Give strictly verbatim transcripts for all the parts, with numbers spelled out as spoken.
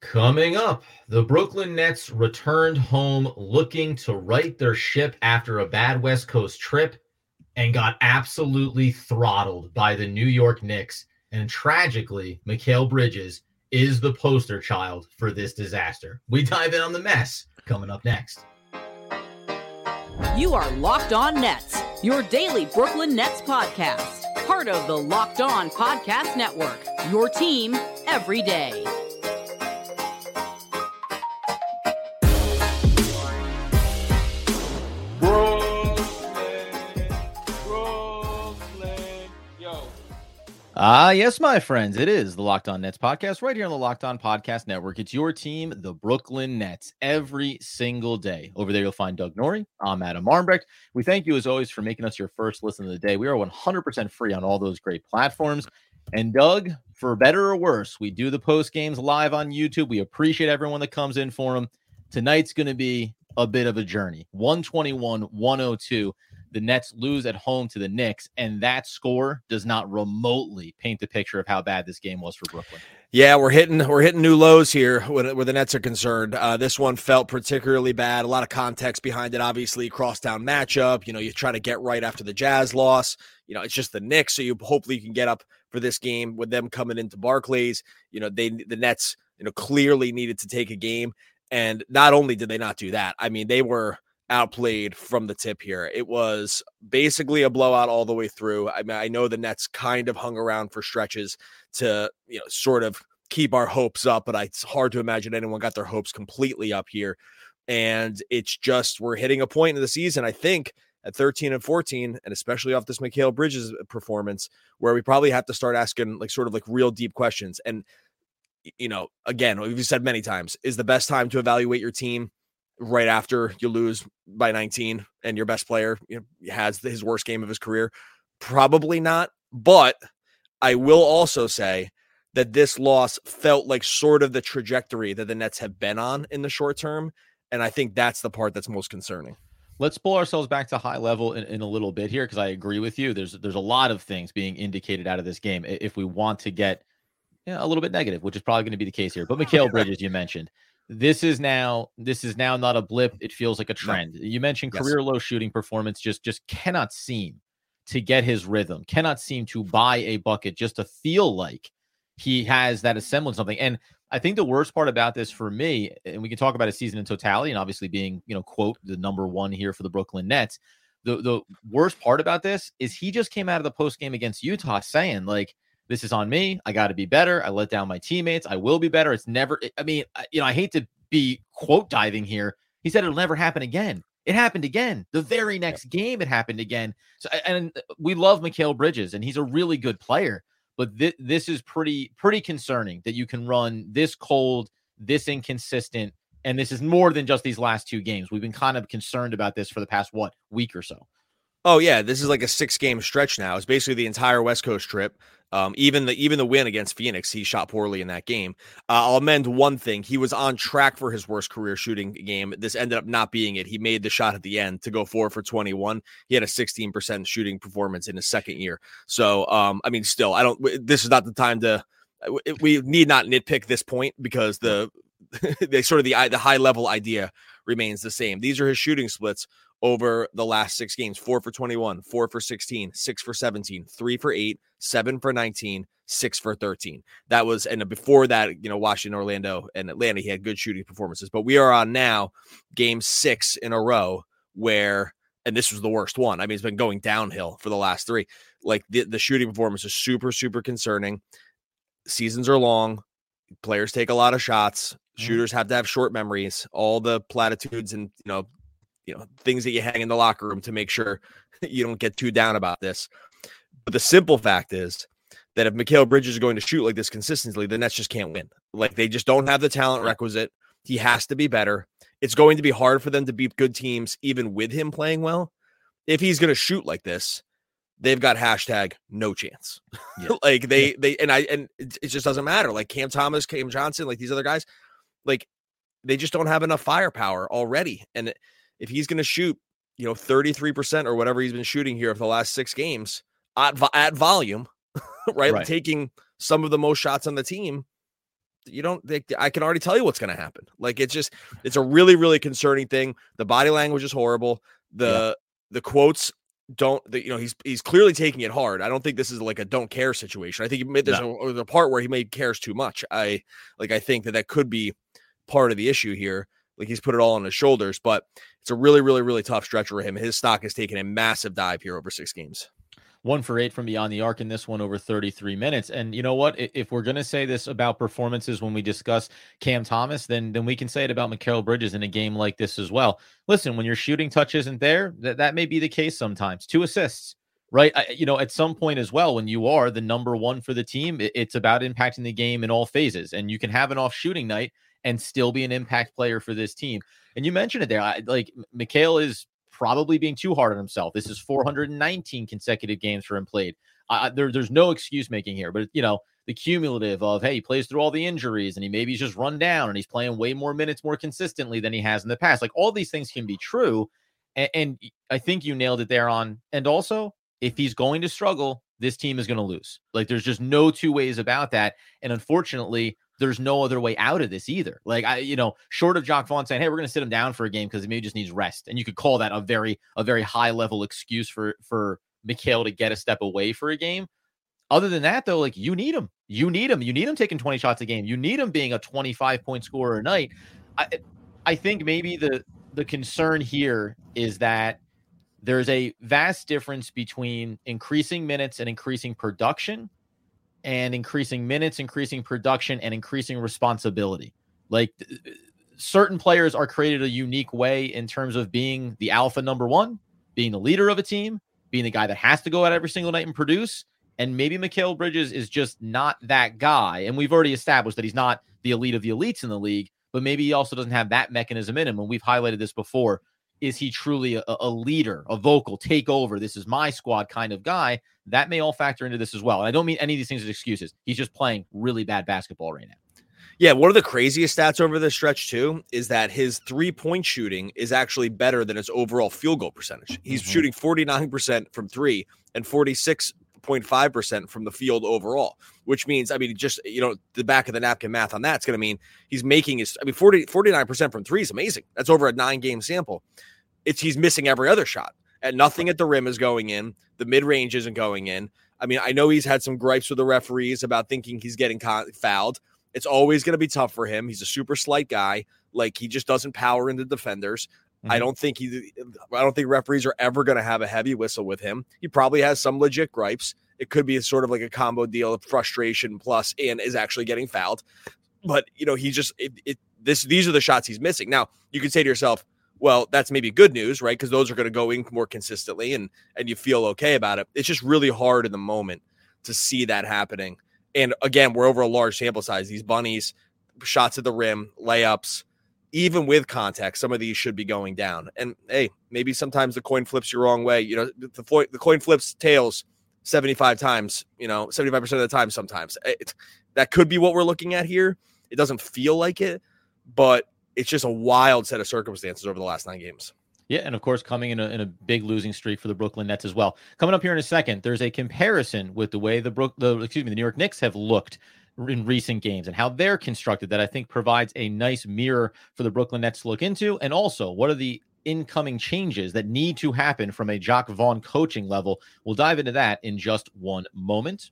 Coming up, the Brooklyn Nets returned home looking to right their ship after a bad West Coast trip and got absolutely throttled by the New York Knicks. And tragically, Mikal Bridges is the poster child for this disaster. We dive in on the mess coming up next. You are Locked On Nets, your daily Brooklyn Nets podcast. Part of the Locked On Podcast Network, your team every day. Ah, uh, yes, my friends, it is the Locked On Nets podcast right here on the Locked On Podcast Network. It's your team, the Brooklyn Nets, every single day. Over there, you'll find Doug Norrie. I'm Adam Armbrecht. We thank you, as always, for making us your first listen of the day. We are one hundred percent free on all those great platforms. And Doug, for better or worse, we do the post games live on YouTube. We appreciate everyone that comes in for them. Tonight's going to be a bit of a journey. one twenty-one, one oh two. The Nets lose at home to the Knicks, and that score does not remotely paint the picture of how bad this game was for Brooklyn. Yeah, we're hitting we're hitting new lows here where, where the Nets are concerned. Uh, this one felt particularly bad. A lot of context behind it, obviously. Crosstown matchup. You know, you try to get right after the Jazz loss. You know, it's just the Knicks, so you hopefully you can get up for this game with them coming into Barclays. You know, they the Nets, you know, clearly needed to take a game, and not only did they not do that, I mean, they were outplayed from the tip here. It was basically a blowout all the way through. I mean, I know the Nets kind of hung around for stretches to, you know, sort of keep our hopes up, but I, it's hard to imagine anyone got their hopes completely up here. And it's just, we're hitting a point in the season, I think, at thirteen and fourteen, and especially off this Mikal Bridges performance, where we probably have to start asking like sort of like real deep questions. And, you know, again, we've said many times, is the best time to evaluate your team right after you lose by nineteen and your best player, you know, has his worst game of his career? Probably not. But I will also say that this loss felt like sort of the trajectory that the Nets have been on in the short term. And I think that's the part that's most concerning. Let's pull ourselves back to high level in, in a little bit here, because I agree with you. There's, there's a lot of things being indicated out of this game if we want to get, you know, a little bit negative, which is probably going to be the case here. But Mikal Bridges, you mentioned, This is now this is now not a blip. It feels like a trend. No. You mentioned career yes. low shooting performance, just just cannot seem to get his rhythm, cannot seem to buy a bucket, just to feel like he has that assembling something. And I think the worst part about this for me, and we can talk about a season in totality and obviously being, you know, quote, the number one here for the Brooklyn Nets. The the worst part about this is he just came out of the post game against Utah saying, like, this is on me. I got to be better. I let down my teammates. I will be better. It's never, I mean, you know, I hate to be quote diving here. He said it'll never happen again. It happened again. The very next game, it happened again. So, and we love Mikal Bridges, and he's a really good player, but th- this is pretty, pretty concerning that you can run this cold, this inconsistent, and this is more than just these last two games. We've been kind of concerned about this for the past, what, week or so. Oh, yeah. This is like a six-game stretch now. It's basically the entire West Coast trip. Um, even the even the win against Phoenix, he shot poorly in that game. Uh, I'll amend one thing. He was on track for his worst career shooting game. This ended up not being it. He made the shot at the end to go four for twenty-one. He had a sixteen percent shooting performance in his second year. So, um, I mean, still, I don't. This is not the time to. We need not nitpick this point, because the they sort of the the high level idea remains the same. These are his shooting splits over the last six games: four for twenty-one, four for sixteen, six for seventeen, three for eight, seven for nineteen, six for thirteen. That was, and before that, you know, Washington, Orlando, and Atlanta, he had good shooting performances. But we are on now game six in a row where, and this was the worst one. I mean, it's been going downhill for the last three. Like, the, the shooting performance is super, super concerning. Seasons are long. Players take a lot of shots. Shooters have to have short memories. All the platitudes and, you know, you know, things that you hang in the locker room to make sure you don't get too down about this. But the simple fact is that if Mikal Bridges is going to shoot like this consistently, the Nets just can't win. Like, they just don't have the talent requisite. He has to be better. It's going to be hard for them to beat good teams, even with him playing well. If he's going to shoot like this, they've got hashtag no chance. Yeah. Like, they, yeah. they, and I, and it, it just doesn't matter. Like, Cam Thomas, Cam Johnson, like these other guys, like, they just don't have enough firepower already. And it, if he's going to shoot, you know, thirty-three percent or whatever he's been shooting here for the last six games at, at volume, right? right? Taking some of the most shots on the team, you don't they, I can already tell you what's going to happen. Like, it's just, it's a really, really concerning thing. The body language is horrible. The, yeah. the quotes don't, the, you know, he's, he's clearly taking it hard. I don't think this is like a don't care situation. I think he made there's no. a, a part where he made cares too much. I like, I think that that could be part of the issue here. Like, he's put it all on his shoulders, but it's a really, really, really tough stretch for him. His stock has taken a massive dive here over six games. One for eight from beyond the arc in this one over thirty-three minutes. And you know what? If we're going to say this about performances when we discuss Cam Thomas, then then we can say it about Mikal Bridges in a game like this as well. Listen, when your shooting touch isn't there, that, that may be the case sometimes. Two assists, right? I, you know, at some point as well, when you are the number one for the team, it, it's about impacting the game in all phases. And you can have an off shooting night and still be an impact player for this team. And you mentioned it there. I, like, Mikal is probably being too hard on himself. This is four hundred nineteen consecutive games for him played. Uh, there, there's no excuse making here, but you know, the cumulative of, hey, he plays through all the injuries and he maybe he's just run down and he's playing way more minutes more consistently than he has in the past. Like, all these things can be true. And, and I think you nailed it there on. And also, if he's going to struggle, this team is going to lose. Like, there's just no two ways about that. And unfortunately, there's no other way out of this either. Like, I, you know, short of Jacques Vaughn saying, hey, we're going to sit him down for a game because he maybe just needs rest. And you could call that a very, a very high level excuse for, for Mikal to get a step away for a game. Other than that, though, like, you need him, you need him, you need him taking twenty shots a game. You need him being a twenty-five point scorer a night. I, I think maybe the, the concern here is that there's a vast difference between increasing minutes and increasing production, and increasing minutes, increasing production, and increasing responsibility. Like, th- certain players are created a unique way in terms of being the alpha number one, being the leader of a team, being the guy that has to go out every single night and produce. And maybe Mikal Bridges is just not that guy. And we've already established that he's not the elite of the elites in the league, but maybe he also doesn't have that mechanism in him. And we've highlighted this before. Is he truly a, a leader, a vocal, take over, this is my squad kind of guy? That may all factor into this as well. And I don't mean any of these things as excuses. He's just playing really bad basketball right now. Yeah, one of the craziest stats over this stretch, too, is that his three-point shooting is actually better than his overall field goal percentage. He's mm-hmm. shooting forty-nine percent from three and forty-six point five percent from the field overall, which means, I mean, just, you know, the back of the napkin math on that's going to mean he's making his, I mean, forty, forty-nine percent from three is amazing. That's over a nine game sample. It's, he's missing every other shot and nothing at the rim is going in. The mid range isn't going in. I mean, I know he's had some gripes with the referees about thinking he's getting con- fouled. It's always going to be tough for him. He's a super slight guy. Like, he just doesn't power into defenders. Mm-hmm. I don't think he, I don't think referees are ever going to have a heavy whistle with him. He probably has some legit gripes. It could be sort of like a combo deal of frustration plus and is actually getting fouled. But, you know, he just, it, it, this, these are the shots he's missing. Now, you can say to yourself, well, that's maybe good news, right? Because those are going to go in more consistently and, and you feel okay about it. It's just really hard in the moment to see that happening. And again, we're over a large sample size. These bunnies, shots at the rim, layups, even with contact, some of these should be going down. And hey, maybe sometimes the coin flips your wrong way. You know, the, fo- the coin flips tails seventy-five times, you know, seventy-five percent of the time sometimes. It, that could be what we're looking at here. It doesn't feel like it, but it's just a wild set of circumstances over the last nine games. Yeah, and of course, coming in a, in a big losing streak for the Brooklyn Nets as well. Coming up here in a second, there's a comparison with the way the Brook, the, excuse me, the New York Knicks have looked in recent games and how they're constructed that I think provides a nice mirror for the Brooklyn Nets to look into. And also, what are the incoming changes that need to happen from a Jacques Vaughn coaching level? We'll dive into that in just one moment.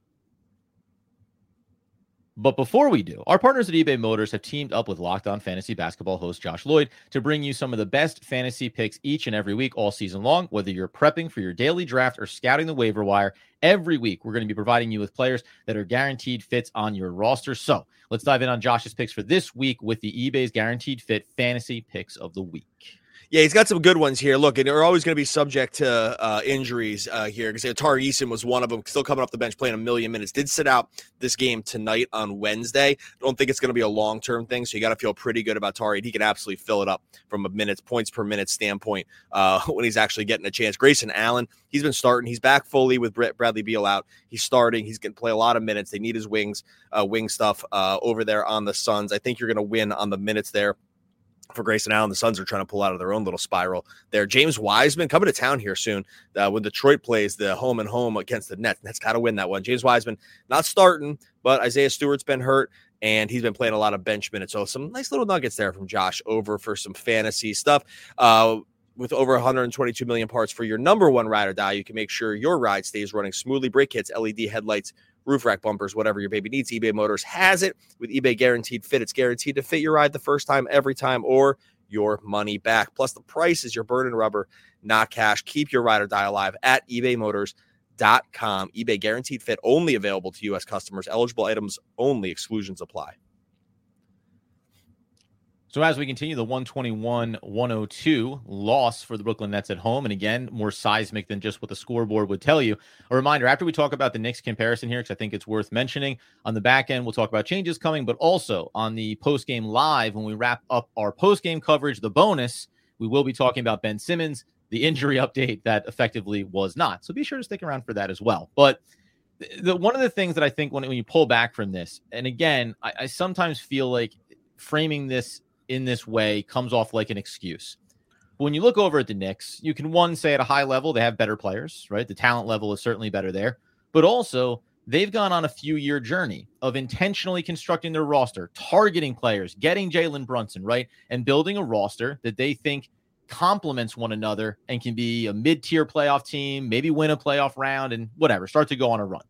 But before we do, our partners at eBay Motors have teamed up with Locked On Fantasy Basketball host Josh Lloyd to bring you some of the best fantasy picks each and every week all season long. Whether you're prepping for your daily draft or scouting the waiver wire, every week we're going to be providing you with players that are guaranteed fits on your roster. So let's dive in on Josh's picks for this week with the eBay's Guaranteed Fit Fantasy Picks of the Week. Yeah, he's got some good ones here. Look, and they're always going to be subject to uh, injuries uh, here because Tari Eason was one of them, still coming off the bench, playing a million minutes. Did sit out this game tonight on Wednesday. Don't think it's going to be a long-term thing, so you got to feel pretty good about Tari. He can absolutely fill it up from a minutes, points per minute standpoint uh, when he's actually getting a chance. Grayson Allen, he's been starting. He's back fully with Bradley Beal out. He's starting. He's going to play a lot of minutes. They need his wings, uh, wing stuff uh, over there on the Suns. I think you're going to win on the minutes there. For Grayson Allen, the Suns are trying to pull out of their own little spiral there. James Wiseman coming to town here soon uh, when Detroit plays the home and home against the Nets. Nets got to win that one. James Wiseman not starting, but Isaiah Stewart's been hurt. and he's been playing a lot of bench minutes. So some nice little nuggets there from Josh over for some fantasy stuff. Uh, with over one hundred twenty-two million parts for your number one ride or die, you can make sure your ride stays running smoothly. Brake kits, L E D headlights, roof rack bumpers, whatever your baby needs, eBay Motors has it. With eBay Guaranteed Fit, it's guaranteed to fit your ride the first time, every time, or your money back. Plus, the price is your burn and rubber, not cash. Keep your ride or die alive at ebay motors dot com. eBay Guaranteed Fit, only available to U S customers. Eligible items only. Exclusions apply. So as we continue, the one twenty-one one oh two loss for the Brooklyn Nets at home. And again, more seismic than just what the scoreboard would tell you. A reminder, after we talk about the Knicks comparison here, because I think it's worth mentioning, on the back end, we'll talk about changes coming, but also on the postgame live, when we wrap up our postgame coverage, the bonus, we will be talking about Ben Simmons, the injury update that effectively was not. So be sure to stick around for that as well. But the, one of the things that I think when, when you pull back from this, and again, I, I sometimes feel like framing this in this way comes off like an excuse. But when you look over at the Knicks, you can, one, say at a high level, they have better players, right? The talent level is certainly better there, but also they've gone on a few year journey of intentionally constructing their roster, targeting players, getting Jalen Brunson, right? And building a roster that they think complements one another and can be a mid-tier playoff team, maybe win a playoff round and whatever, start to go on a run.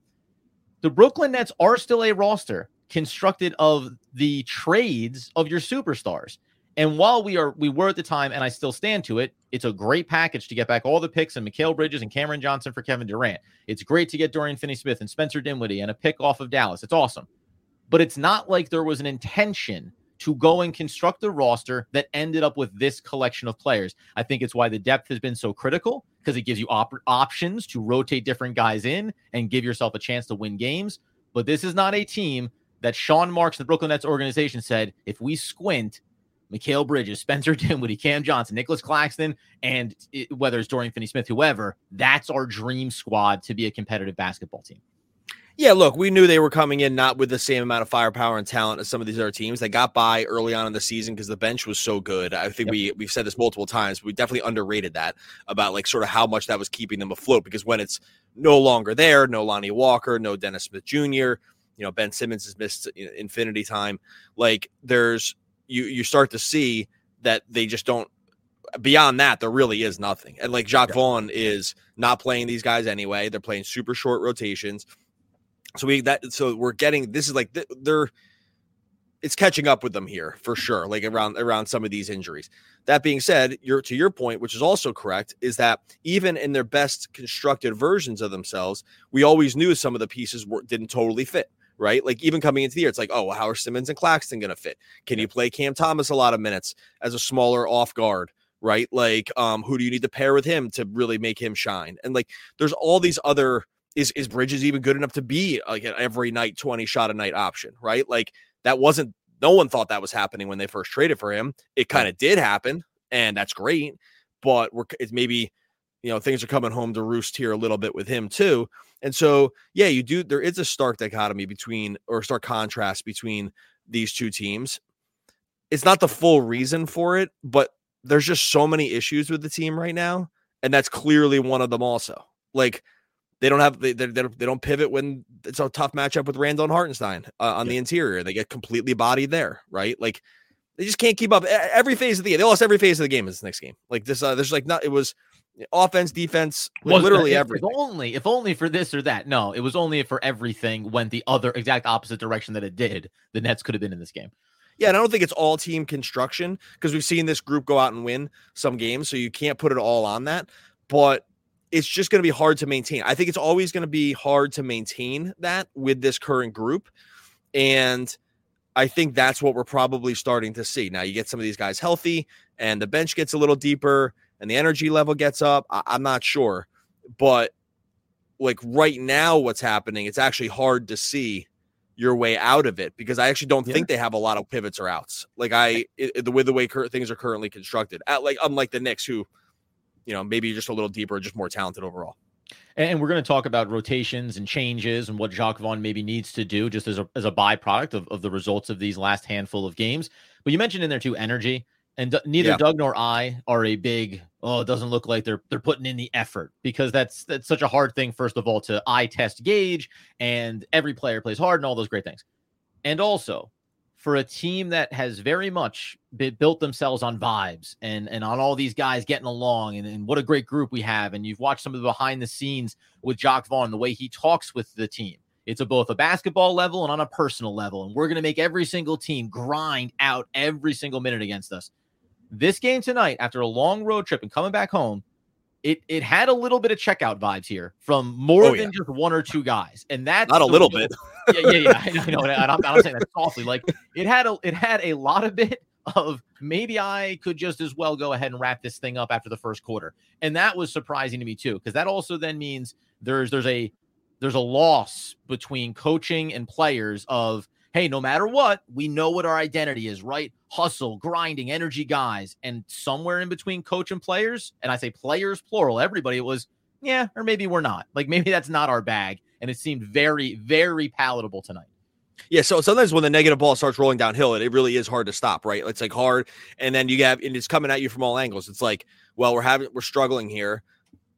The Brooklyn Nets are still a roster constructed of the trades of your superstars. And while we are, we were at the time, and I still stand to it, it's a great package to get back all the picks and Mikal Bridges and Cameron Johnson for Kevin Durant. It's great to get Dorian Finney-Smith and Spencer Dinwiddie and a pick off of Dallas. It's awesome. But it's not like there was an intention to go and construct a roster that ended up with this collection of players. I think it's why the depth has been so critical, because it gives you op- options to rotate different guys in and give yourself a chance to win games. But this is not a team that Sean Marks, the Brooklyn Nets organization, said, if we squint, Mikal Bridges, Spencer Dinwiddie, Cam Johnson, Nicholas Claxton, and it, whether it's Dorian Finney-Smith, whoever, that's our dream squad to be a competitive basketball team. Yeah, look, we knew they were coming in not with the same amount of firepower and talent as some of these other teams. They got by early on in the season because the bench was so good. I think yep. we, we've said this multiple times. We definitely underrated that about like sort of how much that was keeping them afloat, because when it's no longer there, no Lonnie Walker, no Dennis Smith Junior, you know, Ben Simmons has missed infinity time. Like there's, you, you start to see that they just don't, beyond that, there really is nothing. And like Jacques yeah. Vaughn is not playing these guys anyway. They're playing super short rotations. So we, that, so we're getting, this is like, they're, it's catching up with them here for sure. Like around, around some of these injuries. That being said, you're, to your point, which is also correct, is that even in their best constructed versions of themselves, we always knew some of the pieces were, didn't totally fit. Right? Like even coming into the year, it's like, oh, well, how are Simmons and Claxton going to fit? Can you play Cam Thomas a lot of minutes as a smaller off guard? Right? Like um, who do you need to pair with him to really make him shine? And like, there's all these other, is, is Bridges even good enough to be like an every night, twenty shot a night option? Right? Like that wasn't, no one thought that was happening when they first traded for him. It kind of did happen, and that's great, but we're, it's maybe, you know, things are coming home to roost here a little bit with him too. And so, yeah, you do. There is a stark dichotomy between, or stark contrast between these two teams. It's not the full reason for it, but there's just so many issues with the team right now. And that's clearly one of them also. Like they don't have, they, they, they don't pivot when it's a tough matchup with Randle and Hartenstein uh, on yeah. the interior. They get completely bodied there, right? Like they just can't keep up every phase of the game. They lost every phase of the game in this next game. Like this, uh, there's like not, it was, offense, defense, like literally it, everything. If only, if only for this or that. No, it was only for everything. When the other exact opposite direction that it did, the Nets could have been in this game. Yeah, and I don't think it's all team construction, because we've seen this group go out and win some games, so you can't put it all on that. But it's just going to be hard to maintain. I think it's always going to be hard to maintain that with this current group, and I think that's what we're probably starting to see. Now you get some of these guys healthy, and the bench gets a little deeper, and the energy level gets up. I- I'm not sure, but like right now what's happening, it's actually hard to see your way out of it, because I actually don't yeah. think they have a lot of pivots or outs. Like I, it, the way the way cur- things are currently constructed at, like, unlike the Knicks, who, you know, maybe just a little deeper, just more talented overall. And we're going to talk about rotations and changes and what Jacques Vaughn maybe needs to do just as a, as a byproduct of, of the results of these last handful of games. But you mentioned in there too, energy. And d- neither yeah. Doug nor I are a big, oh, it doesn't look like they're they're putting in the effort, because that's that's such a hard thing, first of all, to eye test gauge, and every player plays hard and all those great things. And also, for a team that has very much built themselves on vibes and, and on all these guys getting along and, and what a great group we have. And you've watched some of the behind the scenes with Jacques Vaughn, the way he talks with the team. It's a, both a basketball level and on a personal level. And we're going to make every single team grind out every single minute against us. This game tonight, after a long road trip and coming back home, it it had a little bit of checkout vibes here from more oh, than yeah. just one or two guys. And that's not a little bit. Yeah, yeah, yeah. I know. And I'm not saying that softly. Like it had a, it had a lot of bit of maybe I could just as well go ahead and wrap this thing up after the first quarter. And that was surprising to me too, because that also then means there's, there's a, there's a loss between coaching and players of, hey, no matter what, we know what our identity is, right? Hustle, grinding, energy guys. And somewhere in between coach and players, and I say players, plural, everybody, it was, yeah, or maybe we're not. Like, maybe that's not our bag. And it seemed very, very palatable tonight. Yeah, so sometimes when the negative ball starts rolling downhill, it, it really is hard to stop, right? It's like hard. And then you have, and it's coming at you from all angles. It's like, well, we're having, we're struggling here.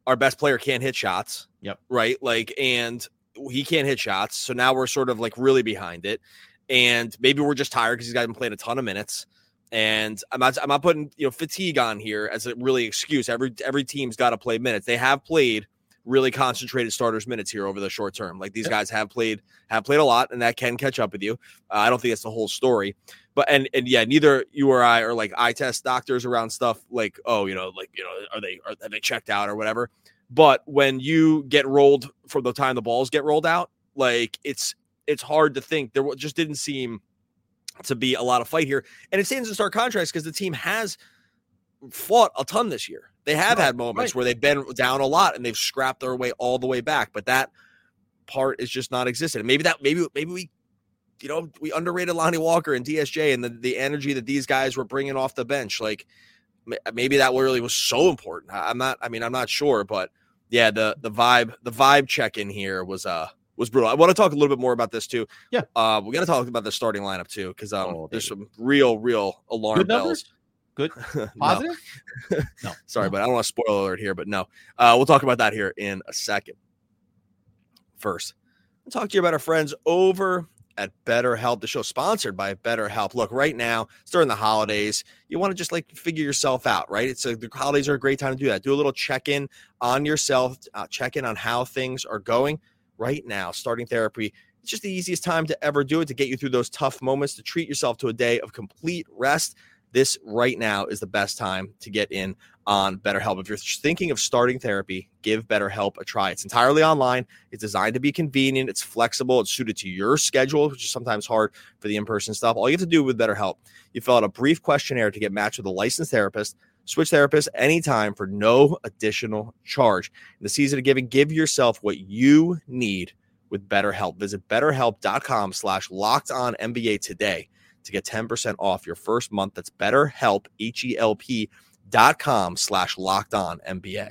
Our best player can't hit shots. Yep. Right. Like, and he can't hit shots. So now we're sort of like really behind it. And maybe we're just tired because he's got him playing a ton of minutes. And I'm not, I'm not putting, you know, fatigue on here as a really excuse. Every, every team's got to play minutes. They have played really concentrated starters minutes here over the short term. Like these yep. guys have played, have played a lot, and that can catch up with you. Uh, I don't think that's the whole story, but, and, and yeah, neither you or I are like eye test doctors around stuff like, oh, you know, like, you know, are they, are, are they checked out or whatever? But when you get rolled from the time the balls get rolled out, like it's, it's hard to think. There just didn't seem to be a lot of fight here. And it stands in stark contrast because the team has fought a ton this year. They have right, had moments right. where they've been down a lot and they've scrapped their way all the way back. But that part is just not existent. Maybe that, maybe, maybe we, you know, we underrated Lonnie Walker and D S J and the, the energy that these guys were bringing off the bench. Like maybe that really was so important. I'm not, I mean, I'm not sure, but yeah, the, the vibe, the vibe check in here was, uh, was brutal. I want to talk a little bit more about this too. Yeah. Uh, we got to talk about the starting lineup too. Cause um, oh, there's some real, real alarm Good bells. Good. Positive? no. no. Sorry, no. but I don't want to spoil alert here, but no, uh, we'll talk about that here in a second. First, we'll talk to you about our friends over at BetterHelp. The show sponsored by BetterHelp. Look, right now, it's during the holidays. You want to just like figure yourself out, right? It's like the holidays are a great time to do that. Do a little check-in on yourself, uh, check in on how things are going right now. Starting therapy, it's just the easiest time to ever do it to get you through those tough moments, to treat yourself to a day of complete rest. This right now is the best time to get in on BetterHelp. If you're thinking of starting therapy, give BetterHelp a try. It's entirely online. It's designed to be convenient. It's flexible. It's suited to your schedule, which is sometimes hard for the in-person stuff. All you have to do with BetterHelp, you fill out a brief questionnaire to get matched with a licensed therapist. Switch therapists anytime for no additional charge. In the season of giving, give yourself what you need with BetterHelp. Visit BetterHelp.com slash locked on NBA today to get ten percent off your first month. That's BetterHelp, H E L P dot com slash locked on N B A.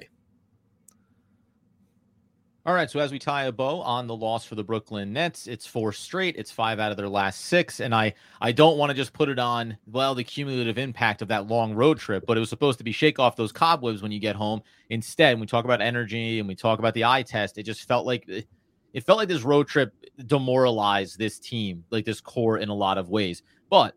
All right, so as we tie a bow on the loss for the Brooklyn Nets, it's four straight. It's five out of their last six. And I, I don't want to just put it on, well, the cumulative impact of that long road trip, but it was supposed to be shake off those cobwebs when you get home. Instead, when we talk about energy and we talk about the eye test, it just felt like it felt like this road trip demoralized this team, like this core in a lot of ways. But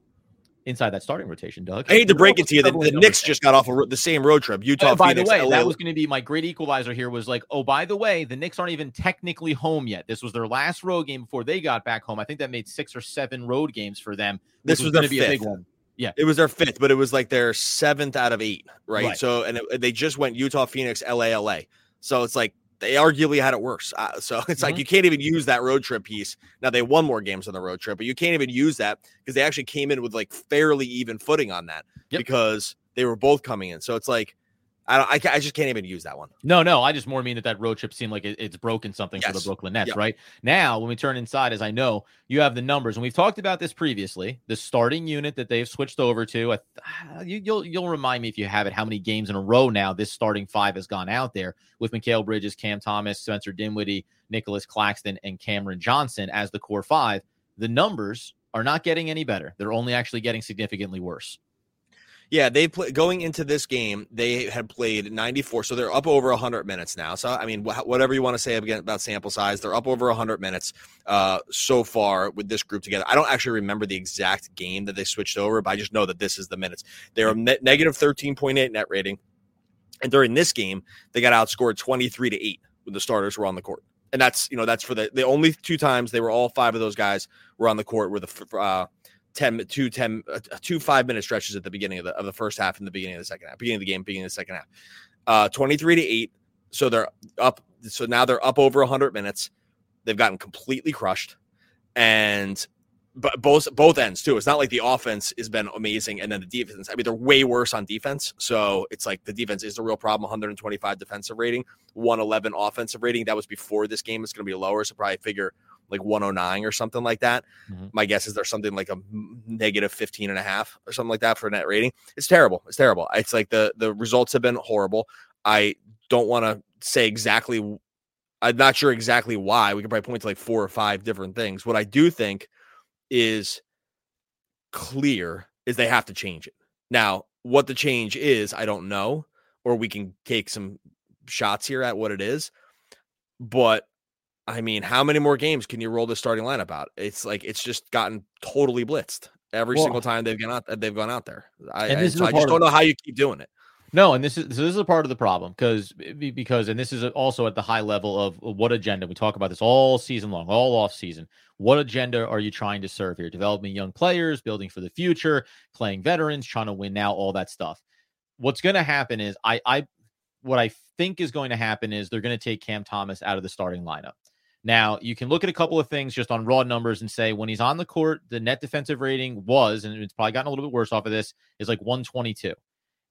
inside that starting rotation, Doug, I hate to break it to you. The, the Knicks just got off a ro- the same road trip. Utah, by Phoenix, the way, L A. That was going to be my great equalizer here was like, oh, by the way, the Knicks aren't even technically home yet. This was their last road game before they got back home. I think that made six or seven road games for them. This was, was going to be a big one. Yeah, it was their fifth, but it was like their seventh out of eight. Right. right. So and it, they just went Utah, Phoenix, L A, L A. So it's like they arguably had it worse. Uh, so it's mm-hmm. like you can't even use that road trip piece. Now, they won more games on the road trip, but you can't even use that because they actually came in with like fairly even footing on that yep. because they were both coming in. So it's like I don't, I, I just can't even use that one. No, no. I just more mean that that road trip seemed like it, it's broken something yes. for the Brooklyn Nets, yep. right? Now, when we turn inside, as I know, you have the numbers, and we've talked about this previously, the starting unit that they've switched over to. I, you, you'll you'll remind me if you have it, how many games in a row now this starting five has gone out there with Mikal Bridges, Cam Thomas, Spencer Dinwiddie, Nicholas Claxton, and Cameron Johnson as the core five. The numbers are not getting any better. They're only actually getting significantly worse. Yeah, they play, going into this game, they had played ninety-four, so they're up over one hundred minutes now. So, I mean, wh- whatever you want to say about sample size, they're up over one hundred minutes uh, so far with this group together. I don't actually remember the exact game that they switched over, but I just know that this is the minutes. They're a ne- negative thirteen point eight net rating, and during this game, they got outscored twenty-three to eight when the starters were on the court. And that's, you know, that's for the, the only two times they were all five of those guys were on the court were the uh, ten, two, ten, uh, two five-minute stretches at the beginning of the of the first half and the beginning of the second half, beginning of the game, beginning of the second half. Uh, twenty-three to eight, so they're up. So now they're up over one hundred minutes. They've gotten completely crushed, and but both both ends too. It's not like the offense has been amazing, and then the defense. I mean, they're way worse on defense. So it's like the defense is the real problem. one hundred twenty-five defensive rating, one eleven offensive rating. That was before this game. It's going to be lower. So probably figure like one oh nine or something like that. Mm-hmm. My guess is there's something like a negative fifteen and a half or something like that for net rating. It's terrible. It's terrible. It's like the, the results have been horrible. I don't want to say exactly. I'm not sure exactly why. We can probably point to like four or five different things. What I do think is clear is they have to change it. Now, what the change is, I don't know, or we can take some shots here at what it is, but I mean, how many more games can you roll the starting lineup out? It's like it's just gotten totally blitzed every well, single time they've gone out. They've gone out there. I, and this I, is I just don't know how you keep doing it. No, and this is so this is a part of the problem because because and this is also at the high level of what agenda we talk about this all season long, all off season. What agenda are you trying to serve here? Developing young players, building for the future, playing veterans, trying to win now, all that stuff. What's going to happen is I I what I think is going to happen is they're going to take Cam Thomas out of the starting lineup. Now, you can look at a couple of things just on raw numbers and say when he's on the court, the net defensive rating was, and it's probably gotten a little bit worse off of this, is like one twenty-two.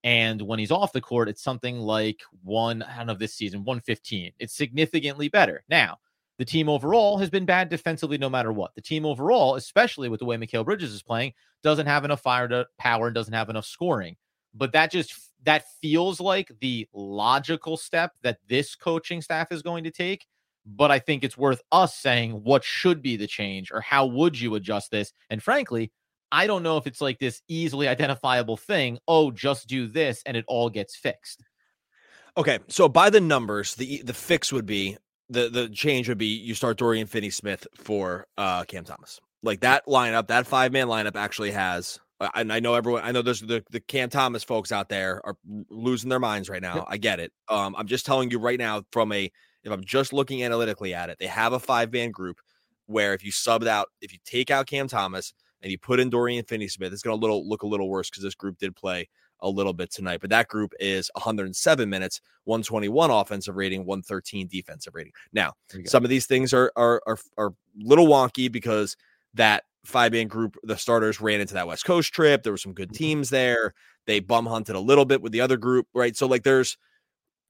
And when he's off the court, it's something like one, I don't know, this season, one fifteen. It's significantly better. Now, the team overall has been bad defensively no matter what. The team overall, especially with the way Mikal Bridges is playing, doesn't have enough fire to power and doesn't have enough scoring. But that just that feels like the logical step that this coaching staff is going to take. But I think it's worth us saying what should be the change or how would you adjust this? And frankly, I don't know if it's like this easily identifiable thing. Oh, just do this and it all gets fixed. Okay. So by the numbers, the the fix would be the, the change would be you start Dorian Finney-Smith for uh, Cam Thomas. Like that lineup, that five man lineup actually has. And I know everyone, I know there's the, the Cam Thomas folks out there are losing their minds right now. Yep. I get it. Um, I'm just telling you right now from a, if I'm just looking analytically at it, they have a five-man group where if you subbed out, if you take out Cam Thomas and you put in Dorian Finney-Smith, it's going to little, look a little worse because this group did play a little bit tonight. But that group is one hundred seven minutes, one twenty-one offensive rating, one thirteen defensive rating. Now, some of these things are are are are little wonky because that five-man group, the starters ran into that West Coast trip. There were some good teams there. They bum hunted a little bit with the other group, right? So like there's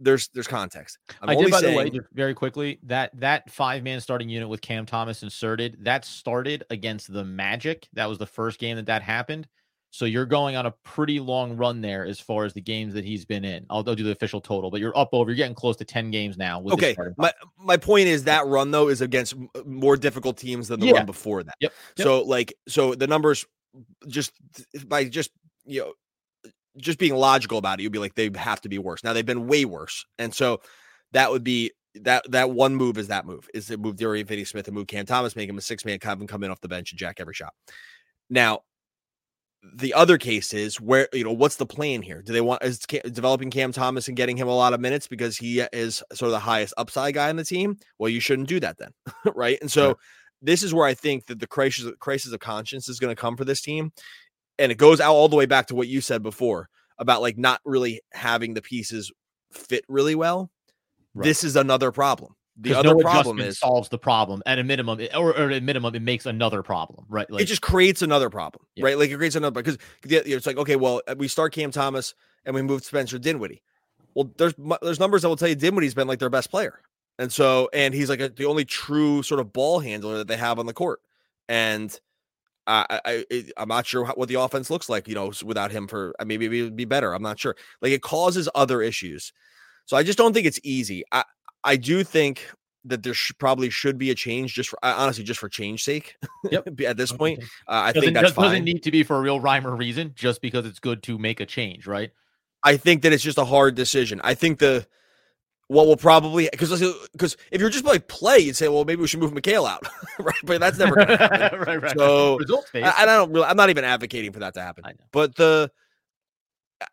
There's there's context. I'm I did, by saying, the way, just very quickly, that that five-man starting unit with Cam Thomas inserted, that started against the Magic. That was the first game that that happened. So you're going on a pretty long run there as far as the games that he's been in. I'll, I'll do the official total, but you're up over. You're getting close to ten games now. With okay. My, my point is that run, though, is against more difficult teams than the yeah. one before that. Yep. Yep. So, like, so the numbers just by just, you know, just being logical about it, you'd be like, they have to be worse. Now they've been way worse. And so that would be that, that one move is that move is to move Dorian Finney-Smith and move Cam Thomas, make him a six man, have him come in off the bench and jack every shot. Now, the other case is where, you know, what's the plan here? Do they want is developing Cam Thomas and getting him a lot of minutes because he is sort of the highest upside guy on the team? Well, you shouldn't do that then. Right. And so yeah. This is where I think that the crisis, crisis of conscience is going to come for this team. And it goes out all the way back to what you said before about like not really having the pieces fit really well. Right. This is another problem. The other no problem is solves the problem at a minimum, or, or at a minimum, it makes another problem, right? Like, it just creates another problem, yeah. right? Like it creates another because it's like, okay, well, we start Cam Thomas and we move Spencer Dinwiddie. Well, there's there's numbers that will tell you Dinwiddie's been like their best player, and so and he's like a, the only true sort of ball handler that they have on the court, and. I, I, I'm not sure what the offense looks like, you know, without him for maybe it would be better. I'm not sure. Like it causes other issues. So I just don't think it's easy. I, I do think that there should, probably should be a change, just for, honestly, just for change sake. Yep. At this point, uh, I doesn't, think that's fine. It doesn't need to be for a real rhyme or reason, just because it's good to make a change, right? I think that it's just a hard decision. I think the what will probably because because if you're just like play, you'd say, well, maybe we should move Mikal out, right? But that's never gonna happen. right, right. So and I, I don't really, I'm not even advocating for that to happen. But the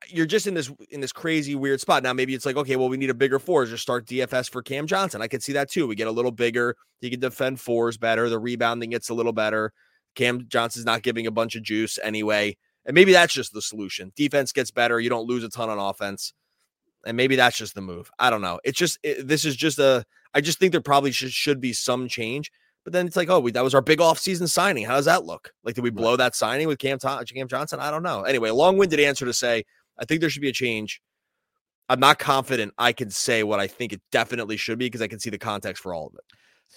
you're just in this in this crazy weird spot now. Maybe it's like, okay, well, we need a bigger fours. Just start D F S for Cam Johnson. I could see that too. We get a little bigger. He can defend fours better. The rebounding gets a little better. Cam Johnson's not giving a bunch of juice anyway. And maybe that's just the solution. Defense gets better. You don't lose a ton on offense. And maybe that's just the move. I don't know. It's just, it, this is just a, I just think there probably should, should be some change, but then it's like, oh, we, that was our big offseason signing. How does that look? Like, did we blow that signing with Cam, Tom, Cam Johnson? I don't know. Anyway, long-winded answer to say, I think there should be a change. I'm not confident I can say what I think it definitely should be because I can see the context for all of it.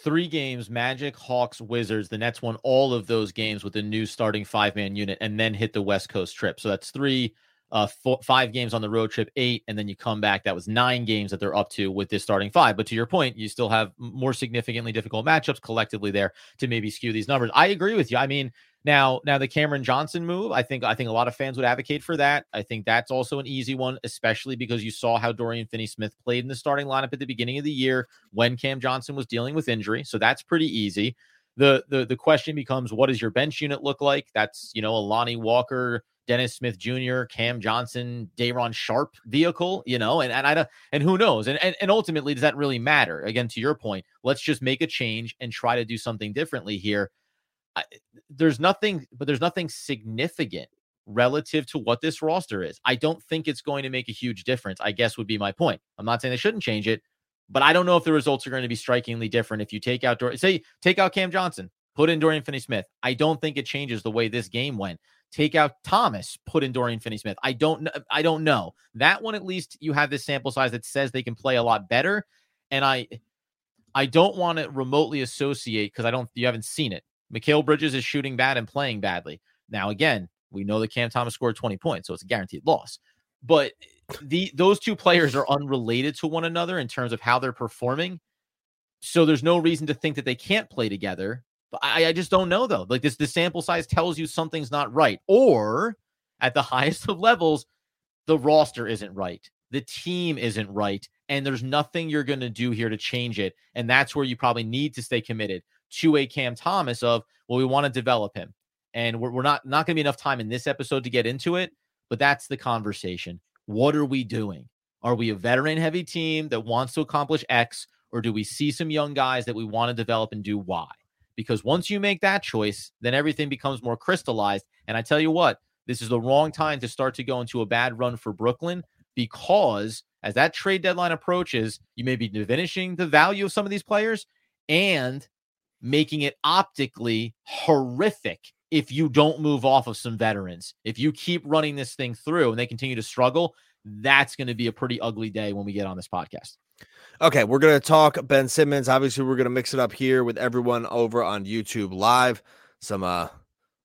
Three games, Magic, Hawks, Wizards. The Nets won all of those games with a new starting five-man unit and then hit the West Coast trip. So that's three, uh, four, five games on the road trip, eight, and then you come back. That was nine games that they're up to with this starting five. But to your point, you still have more significantly difficult matchups collectively there to maybe skew these numbers. I agree with you. I mean, now now the Cameron Johnson move, I think I think a lot of fans would advocate for that. I think that's also an easy one, especially because you saw how Dorian Finney-Smith played in the starting lineup at the beginning of the year when Cam Johnson was dealing with injury. So that's pretty easy. The the the question becomes, what does your bench unit look like? That's, you know, a Lonnie Walker, Dennis Smith Junior, Cam Johnson, Day'Ron Sharp vehicle, you know, and and I don't, and who knows? And, and and ultimately, does that really matter? Again, to your point, let's just make a change and try to do something differently here. I, there's nothing, but there's nothing significant relative to what this roster is. I don't think it's going to make a huge difference, I guess would be my point. I'm not saying they shouldn't change it, but I don't know if the results are going to be strikingly different. If you take out, Dor- say, take out Cam Johnson, put in Dorian Finney-Smith. I don't think it changes the way this game went. Take out Thomas, put in Dorian Finney-Smith. I don't, I don't know that one. At least you have this sample size that says they can play a lot better. And I, I don't want to remotely associate, cause I don't, you haven't seen it. Mikal Bridges is shooting bad and playing badly. Now, again, we know that Cam Thomas scored twenty points, so it's a guaranteed loss. But the those two players are unrelated to one another in terms of how they're performing. So there's no reason to think that they can't play together. But I, I just don't know, though. Like this, the sample size tells you something's not right. Or at the highest of levels, the roster isn't right. The team isn't right. And there's nothing you're going to do here to change it. And that's where you probably need to stay committed to a Cam Thomas of, well, we want to develop him. And we're, we're not, not going to be enough time in this episode to get into it, but that's the conversation. What are we doing? Are we a veteran heavy team that wants to accomplish X, or do we see some young guys that we want to develop and do Y? Because once you make that choice, then everything becomes more crystallized. And I tell you what, this is the wrong time to start to go into a bad run for Brooklyn, because as that trade deadline approaches, you may be diminishing the value of some of these players and making it optically horrific if you don't move off of some veterans. If you keep running this thing through and they continue to struggle, that's going to be a pretty ugly day when we get on this podcast. Okay, we're going to talk Ben Simmons. Obviously, we're going to mix it up here with everyone over on YouTube Live. Some uh,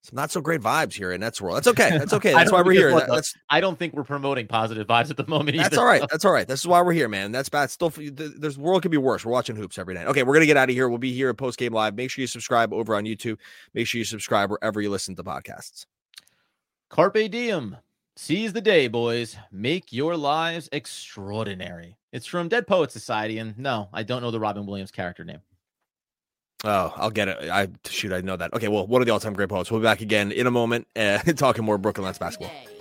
some not so great vibes here in Nets World. That's okay. That's okay. That's why we're here. That, that's, I don't think we're promoting positive vibes at the moment either. That's all right. That's all right. This is why we're here, man. That's bad. Still, the world could be worse. We're watching hoops every night. Okay, we're going to get out of here. We'll be here at Post Game Live. Make sure you subscribe over on YouTube. Make sure you subscribe wherever you listen to podcasts. Carpe diem. Seize the day, boys. Make your lives extraordinary. It's from Dead Poets Society, and no, I don't know the Robin Williams character name. Oh, I'll get it. I shoot, I know that. Okay, well, one of the all-time great poets. We'll be back again in a moment, uh, talking more Brooklyn Nets basketball.